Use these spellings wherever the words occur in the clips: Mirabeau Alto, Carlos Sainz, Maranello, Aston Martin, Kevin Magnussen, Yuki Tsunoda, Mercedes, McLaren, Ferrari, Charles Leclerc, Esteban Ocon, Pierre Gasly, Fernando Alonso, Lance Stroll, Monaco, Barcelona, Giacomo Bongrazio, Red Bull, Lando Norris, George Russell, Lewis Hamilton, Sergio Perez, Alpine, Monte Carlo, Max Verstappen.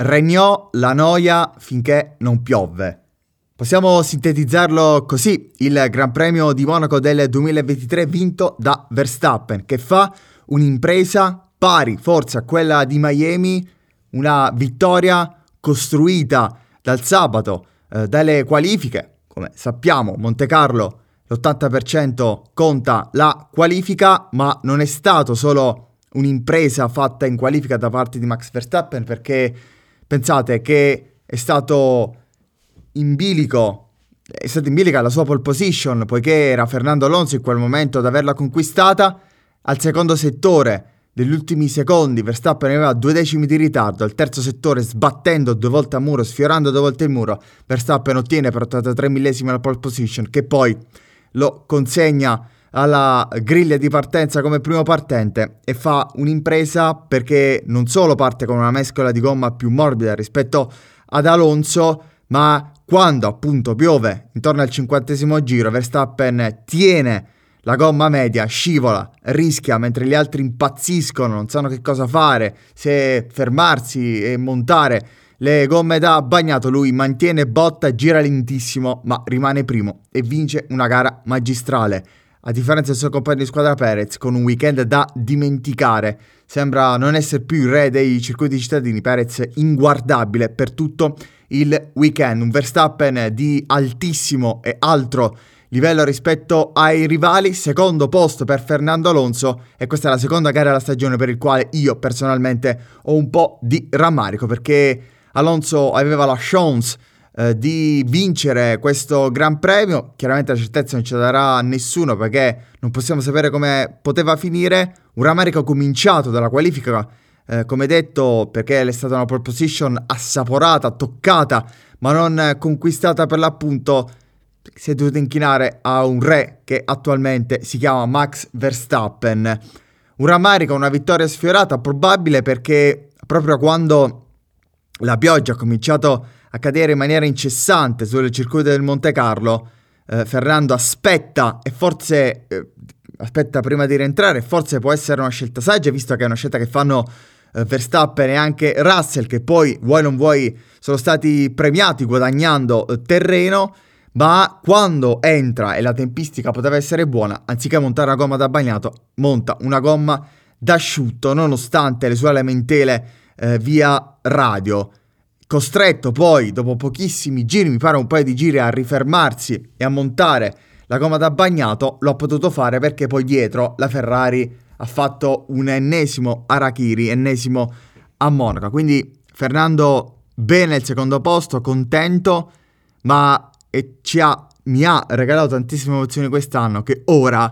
Regnò la noia finché non piovve. Possiamo sintetizzarlo così: il Gran Premio di Monaco del 2023 vinto da Verstappen, che fa un'impresa pari forse a quella di Miami, una vittoria costruita dal sabato, dalle qualifiche. Come sappiamo, Monte Carlo l'80% conta la qualifica, ma non è stato solo un'impresa fatta in qualifica da parte di Max Verstappen, perché pensate che è stato in bilico, è stata in bilico la sua pole position, poiché era Fernando Alonso in quel momento ad averla conquistata. Al secondo settore, negli ultimi secondi, Verstappen aveva 2 decimi di ritardo. Al terzo settore, sbattendo 2 volte a muro, sfiorando 2 volte il muro, Verstappen ottiene per 83 millesimi la pole position, che poi lo consegna alla griglia di partenza come primo partente, e fa un'impresa perché non solo parte con una mescola di gomma più morbida rispetto ad Alonso, ma quando appunto piove intorno al 50° giro, Verstappen tiene la gomma media, scivola, rischia, mentre gli altri impazziscono, non sanno che cosa fare, se fermarsi e montare le gomme da bagnato. Lui mantiene botta, gira lentissimo, ma rimane primo e vince una gara magistrale. A differenza del suo compagno di squadra Perez, con un weekend da dimenticare, sembra non essere più il re dei circuiti cittadini. Perez inguardabile per tutto il weekend. Un Verstappen di altissimo e altro livello rispetto ai rivali. Secondo posto per Fernando Alonso, e questa è la seconda gara della stagione per il quale io personalmente ho un po' di rammarico, perché Alonso aveva la chance di vincere questo Gran Premio. Chiaramente la certezza non ce la darà nessuno, perché non possiamo sapere come poteva finire. Un rammarico cominciato dalla qualifica, come detto, perché è stata una pole position assaporata, toccata, ma non conquistata per l'appunto. Si è dovuto inchinare a un re che attualmente si chiama Max Verstappen. Un rammarico, una vittoria sfiorata probabile, perché proprio quando la pioggia ha cominciato a cadere in maniera incessante sul circuito del Monte Carlo, Fernando aspetta e forse aspetta prima di rientrare. Forse può essere una scelta saggia, visto che è una scelta che fanno Verstappen e anche Russell, che poi vuoi non vuoi sono stati premiati guadagnando terreno. Ma quando entra e la tempistica poteva essere buona, anziché montare una gomma da bagnato, monta una gomma d'asciutto, nonostante le sue lamentele via radio. Costretto poi, dopo pochissimi giri, mi pare un paio di giri, a rifermarsi e a montare la gomma da bagnato. Lo ha potuto fare perché poi dietro la Ferrari ha fatto un ennesimo harakiri, ennesimo a Monaco. Quindi Fernando bene il secondo posto, contento, ma mi ha regalato tantissime emozioni quest'anno, che ora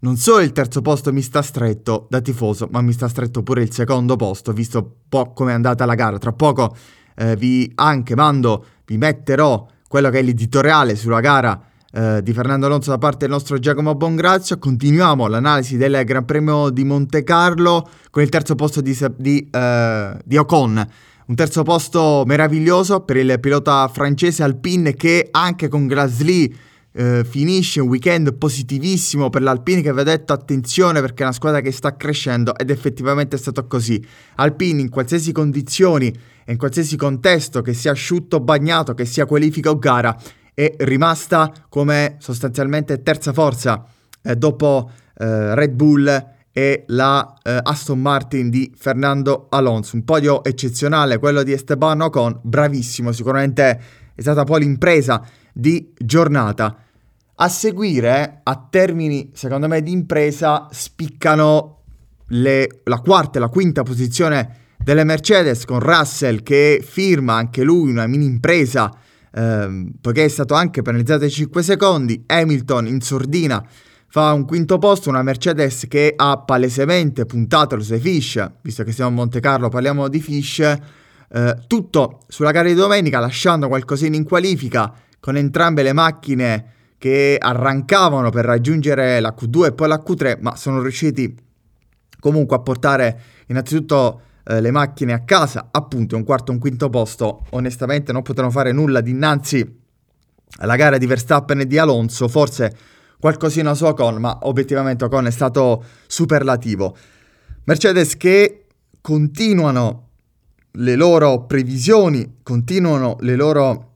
non solo il terzo posto mi sta stretto da tifoso, ma mi sta stretto pure il secondo posto, visto un po' come è andata la gara. Tra poco vi metterò quello che è l'editoriale sulla gara di Fernando Alonso da parte del nostro Giacomo Bongrazio. Continuiamo l'analisi del Gran Premio di Monte Carlo con il terzo posto di Ocon. Un terzo posto meraviglioso per il pilota francese Alpine, che anche con Gasly finisce un weekend positivissimo per l'Alpine, che vi ha detto attenzione perché è una squadra che sta crescendo, ed effettivamente è stato così. Alpine in qualsiasi condizioni e in qualsiasi contesto, che sia asciutto, bagnato, che sia qualifica o gara, è rimasta come sostanzialmente terza forza dopo Red Bull e la Aston Martin di Fernando Alonso. Un podio eccezionale quello di Esteban Ocon, bravissimo, sicuramente è stata poi l'impresa di giornata. A seguire, a termini secondo me di impresa, spiccano la quarta e la quinta posizione delle Mercedes, con Russell che firma anche lui una mini impresa, poiché è stato anche penalizzato ai 5 secondi. Hamilton in sordina fa un quinto posto, una Mercedes che ha palesemente puntato le sue fiche, visto che siamo a Monte Carlo parliamo di fiche, tutto sulla gara di domenica, lasciando qualcosina in qualifica, con entrambe le macchine che arrancavano per raggiungere la Q2 e poi la Q3, ma sono riusciti comunque a portare innanzitutto le macchine a casa, appunto un quarto e un quinto posto. Onestamente non potevano fare nulla dinanzi alla gara di Verstappen e di Alonso, forse qualcosina su Ocon, ma obiettivamente Ocon è stato superlativo. Mercedes che continuano le loro previsioni, continuano le loro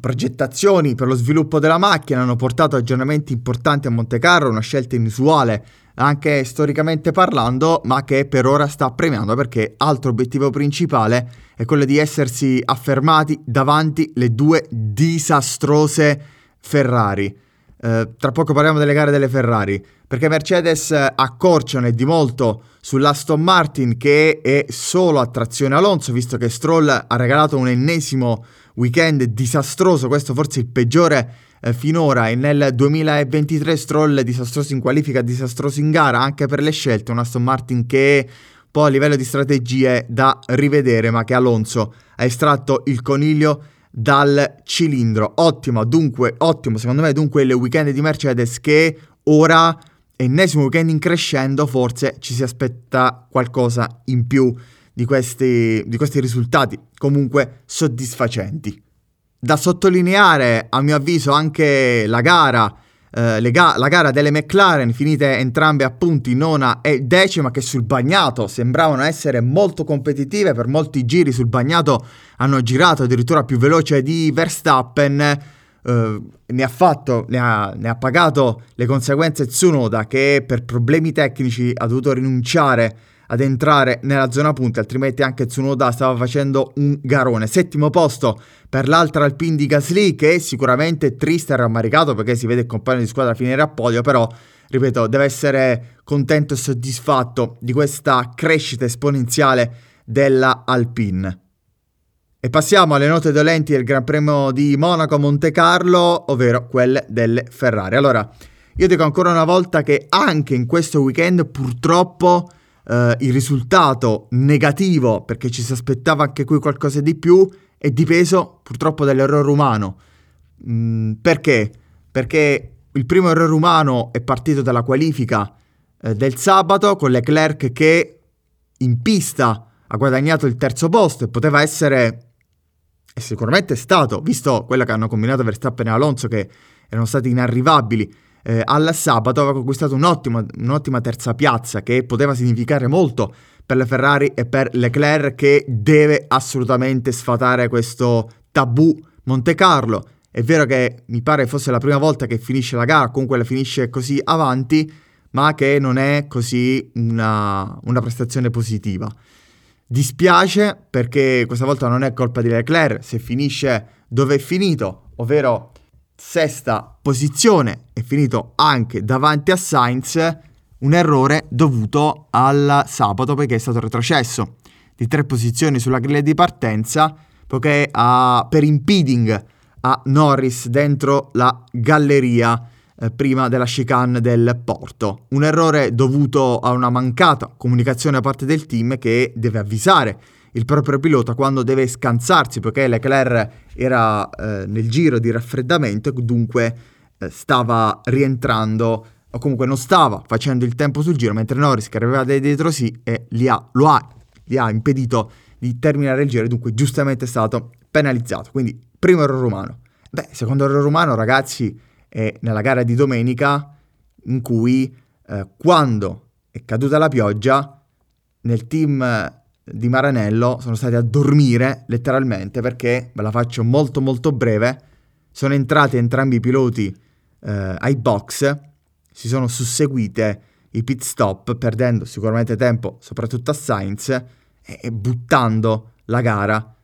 progettazioni per lo sviluppo della macchina, hanno portato aggiornamenti importanti a Monte Carlo, una scelta inusuale anche storicamente parlando, ma che per ora sta premiando, perché altro obiettivo principale è quello di essersi affermati davanti le due disastrose Ferrari. Tra poco parliamo delle gare delle Ferrari, perché Mercedes accorciano di molto sull'Aston Martin, che è solo a trazione Alonso, visto che Stroll ha regalato un ennesimo weekend disastroso, questo forse il peggiore finora, e nel 2023 Stroll disastroso in qualifica, disastroso in gara anche per le scelte, un Aston Martin che poi a livello di strategie da rivedere, ma che Alonso ha estratto il coniglio dal cilindro. Ottimo secondo me dunque il weekend di Mercedes, che ora, ennesimo weekend in crescendo, forse ci si aspetta qualcosa in più di questi risultati comunque soddisfacenti. Da sottolineare a mio avviso anche la gara, la gara delle McLaren, finite entrambe appunto nona e decima, che sul bagnato sembravano essere molto competitive, per molti giri sul bagnato hanno girato addirittura più veloce di Verstappen. Ne ha pagato le conseguenze Tsunoda, che per problemi tecnici ha dovuto rinunciare ad entrare nella zona punta, altrimenti anche Tsunoda stava facendo un garone. Settimo posto per l'altra Alpine di Gasly, che è sicuramente triste e rammaricato perché si vede il compagno di squadra finire a podio, però ripeto, deve essere contento e soddisfatto di questa crescita esponenziale della Alpine. E passiamo alle note dolenti del Gran Premio di Monaco Monte Carlo, ovvero quelle delle Ferrari. Allora, io dico ancora una volta che anche in questo weekend purtroppo il risultato negativo, perché ci si aspettava anche qui qualcosa di più, è dipeso purtroppo dall'errore umano. Perché? Perché il primo errore umano è partito dalla qualifica del sabato, con Leclerc che in pista ha guadagnato il terzo posto e poteva essere, e sicuramente è stato, visto quello che hanno combinato Verstappen e Alonso, che erano stati inarrivabili al sabato, aveva conquistato un'ottima terza piazza, che poteva significare molto per le Ferrari e per Leclerc, che deve assolutamente sfatare questo tabù Monte Carlo. È vero che mi pare fosse la prima volta che finisce la gara, comunque la finisce così avanti, ma che non è così una prestazione positiva. Dispiace, perché questa volta non è colpa di Leclerc se finisce dove è finito, ovvero sesta posizione, è finito anche davanti a Sainz, un errore dovuto al sabato perché è stato retrocesso di 3 posizioni sulla griglia di partenza, poiché per impeding a Norris dentro la galleria prima della chicane del porto. Un errore dovuto a una mancata comunicazione da parte del team, che deve avvisare il proprio pilota quando deve scansarsi, perché Leclerc era nel giro di raffreddamento, dunque stava rientrando, o comunque non stava facendo il tempo sul giro, mentre Norris, che arrivava dietro, sì, e gli ha impedito di terminare il giro, dunque giustamente è stato penalizzato. Quindi primo errore umano. Secondo errore umano, ragazzi, è nella gara di domenica, in cui quando è caduta la pioggia nel team di Maranello sono stati a dormire letteralmente, perché, ve la faccio molto breve, sono entrati entrambi i piloti ai box, si sono susseguite i pit stop, perdendo sicuramente tempo soprattutto a Sainz e buttando la gara,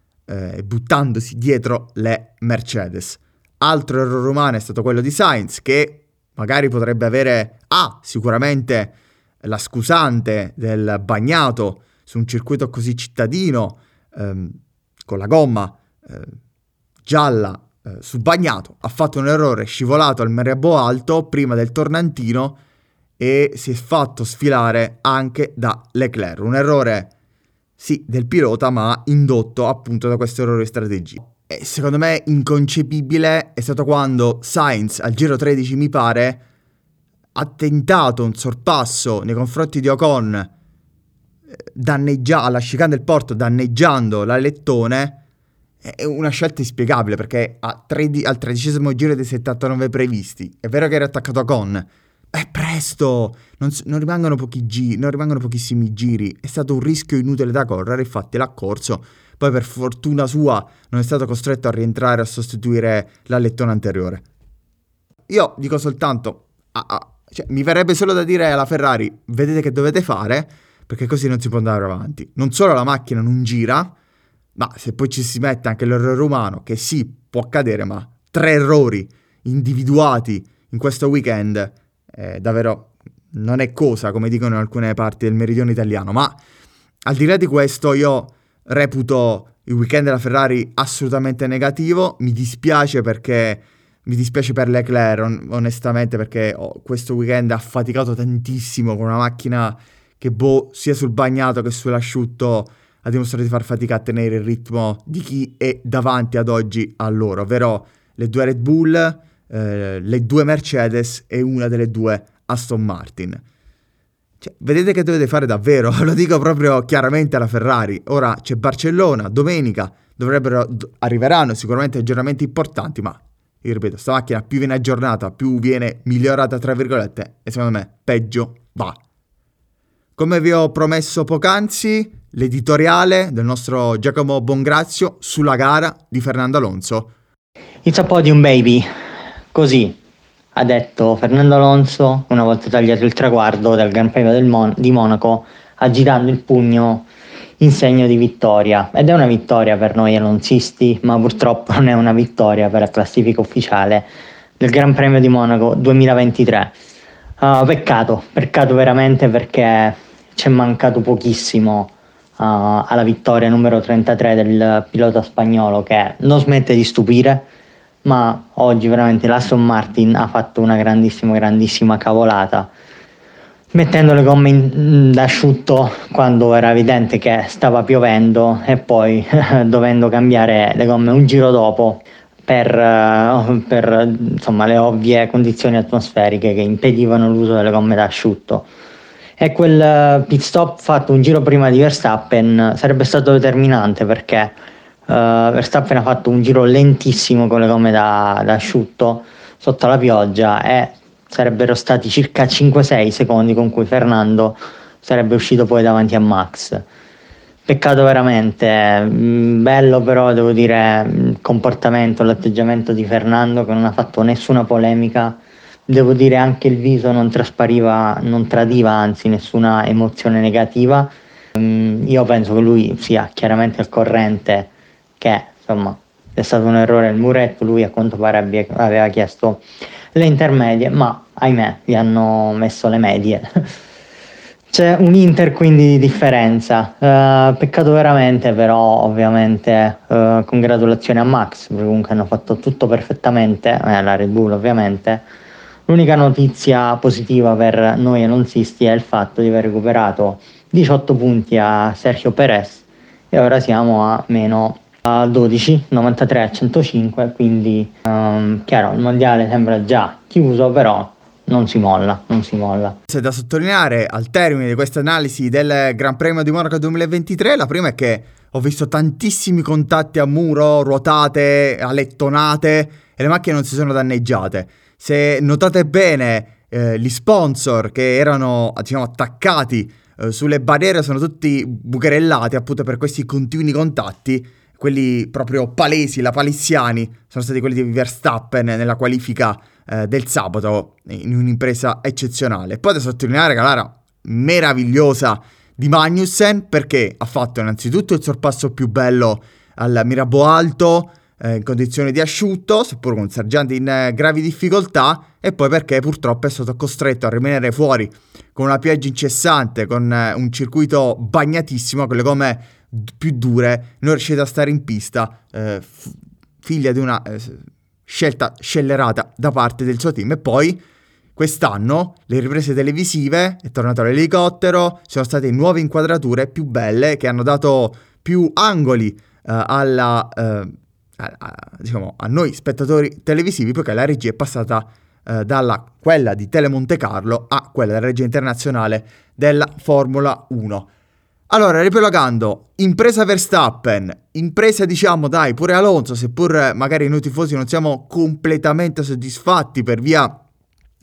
buttandosi dietro le Mercedes. Altro errore umano è stato quello di Sainz, che magari potrebbe avere sicuramente la scusante del bagnato su un circuito così cittadino, con la gomma gialla su bagnato. Ha fatto un errore, è scivolato al Mirabeau Alto prima del tornantino e si è fatto sfilare anche da Leclerc. Un errore, sì, del pilota, ma indotto appunto da questo errore di strategia. E secondo me inconcepibile è stato quando Sainz al giro 13, mi pare, ha tentato un sorpasso nei confronti di Ocon, alla chicane del porto, danneggiando l'alettone. È una scelta inspiegabile, perché al 13° giro dei 79 previsti, è vero che era attaccato Ocon, è presto, non rimangono pochi giri, non rimangono pochissimi giri, è stato un rischio inutile da correre, infatti l'ha corso, poi per fortuna sua non è stato costretto a rientrare a sostituire l'alettone anteriore. Io dico soltanto, cioè, mi verrebbe solo da dire alla Ferrari, vedete che dovete fare, perché così non si può andare avanti. Non solo la macchina non gira, ma se poi ci si mette anche l'errore umano, che sì, può accadere, ma 3 errori individuati in questo weekend, davvero non è cosa, come dicono alcune parti del meridione italiano. Ma al di là di questo io reputo il weekend della Ferrari assolutamente negativo, mi dispiace per Leclerc, onestamente, perché questo weekend ha faticato tantissimo con una macchina che sia sul bagnato che sull'asciutto ha dimostrato di far fatica a tenere il ritmo di chi è davanti ad oggi a loro, ovvero le 2 Red Bull, le 2 Mercedes e una delle 2 Aston Martin. Cioè, vedete che dovete fare davvero, lo dico proprio chiaramente alla Ferrari. Ora c'è Barcellona, domenica, arriveranno sicuramente aggiornamenti importanti, ma io ripeto, sta macchina più viene aggiornata, più viene migliorata, tra virgolette, e secondo me peggio va. Come vi ho promesso poc'anzi, l'editoriale del nostro Giacomo Bongrazio sulla gara di Fernando Alonso. It's a podium baby, così ha detto Fernando Alonso una volta tagliato il traguardo dal Gran Premio di Monaco, agitando il pugno in segno di vittoria, ed è una vittoria per noi alonsisti, ma purtroppo non è una vittoria per la classifica ufficiale del Gran Premio di Monaco 2023. Peccato veramente, perché ci è mancato pochissimo alla vittoria numero 33 del pilota spagnolo, che non smette di stupire, ma oggi veramente l'Aston Martin ha fatto una grandissima cavolata, mettendo le gomme d'asciutto quando era evidente che stava piovendo, e poi dovendo cambiare le gomme un giro dopo per insomma, le ovvie condizioni atmosferiche che impedivano l'uso delle gomme d'asciutto. E quel pit stop fatto un giro prima di Verstappen sarebbe stato determinante, perché Verstappen ha fatto un giro lentissimo con le gomme d'asciutto sotto la pioggia, e sarebbero stati circa 5-6 secondi con cui Fernando sarebbe uscito poi davanti a Max. Peccato veramente, bello però devo dire il comportamento, l'atteggiamento di Fernando, che non ha fatto nessuna polemica, devo dire anche il viso non tradiva anzi nessuna emozione negativa. Io penso che lui sia chiaramente al corrente che insomma è stato un errore il muretto, lui a quanto pare aveva chiesto le intermedie, ma ahimè gli hanno messo le medie. C'è un Inter quindi di differenza, peccato veramente, però ovviamente congratulazioni a Max, perché comunque hanno fatto tutto perfettamente, la Red Bull ovviamente. L'unica notizia positiva per noi alonsisti è il fatto di aver recuperato 18 punti a Sergio Perez, e ora siamo a meno 12, 93 a 105, quindi chiaro, il mondiale sembra già chiuso, però non si molla. C'è da sottolineare al termine di questa analisi del Gran Premio di Monaco 2023, la prima è che ho visto tantissimi contatti a muro, ruotate, alettonate, e le macchine non si sono danneggiate. Se notate bene, gli sponsor che erano, diciamo, attaccati sulle barriere sono tutti bucherellati, appunto per questi continui contatti. Quelli proprio palesi, lapalissiani, sono stati quelli di Verstappen nella qualifica del sabato, in un'impresa eccezionale. Poi da sottolineare che l'ara meravigliosa di Magnussen, perché ha fatto innanzitutto il sorpasso più bello al Mirabeau Alto, in condizioni di asciutto, seppur con Sargenti in gravi difficoltà, e poi perché purtroppo è stato costretto a rimanere fuori con una pioggia incessante, con un circuito bagnatissimo, con le gomme più dure, non riuscite a stare in pista, figlia di una scelta scellerata da parte del suo team. E poi quest'anno le riprese televisive, è tornato l'elicottero, sono state nuove inquadrature più belle che hanno dato più angoli a noi spettatori televisivi, perché la regia è passata dalla quella di Telemonte Carlo a quella della regia internazionale della Formula 1. Allora, riepilogando, impresa Verstappen, impresa diciamo dai pure Alonso, seppur magari noi tifosi non siamo completamente soddisfatti per via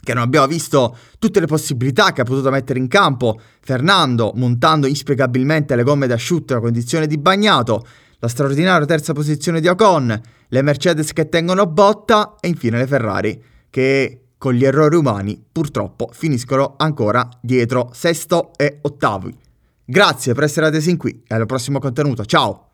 che non abbiamo visto tutte le possibilità che ha potuto mettere in campo Fernando, montando inspiegabilmente le gomme d'asciutto a condizione di bagnato, la straordinaria terza posizione di Ocon, le Mercedes che tengono botta e infine le Ferrari che con gli errori umani purtroppo finiscono ancora dietro sesto e ottavi. Grazie per essere andati sin qui e al prossimo contenuto, ciao!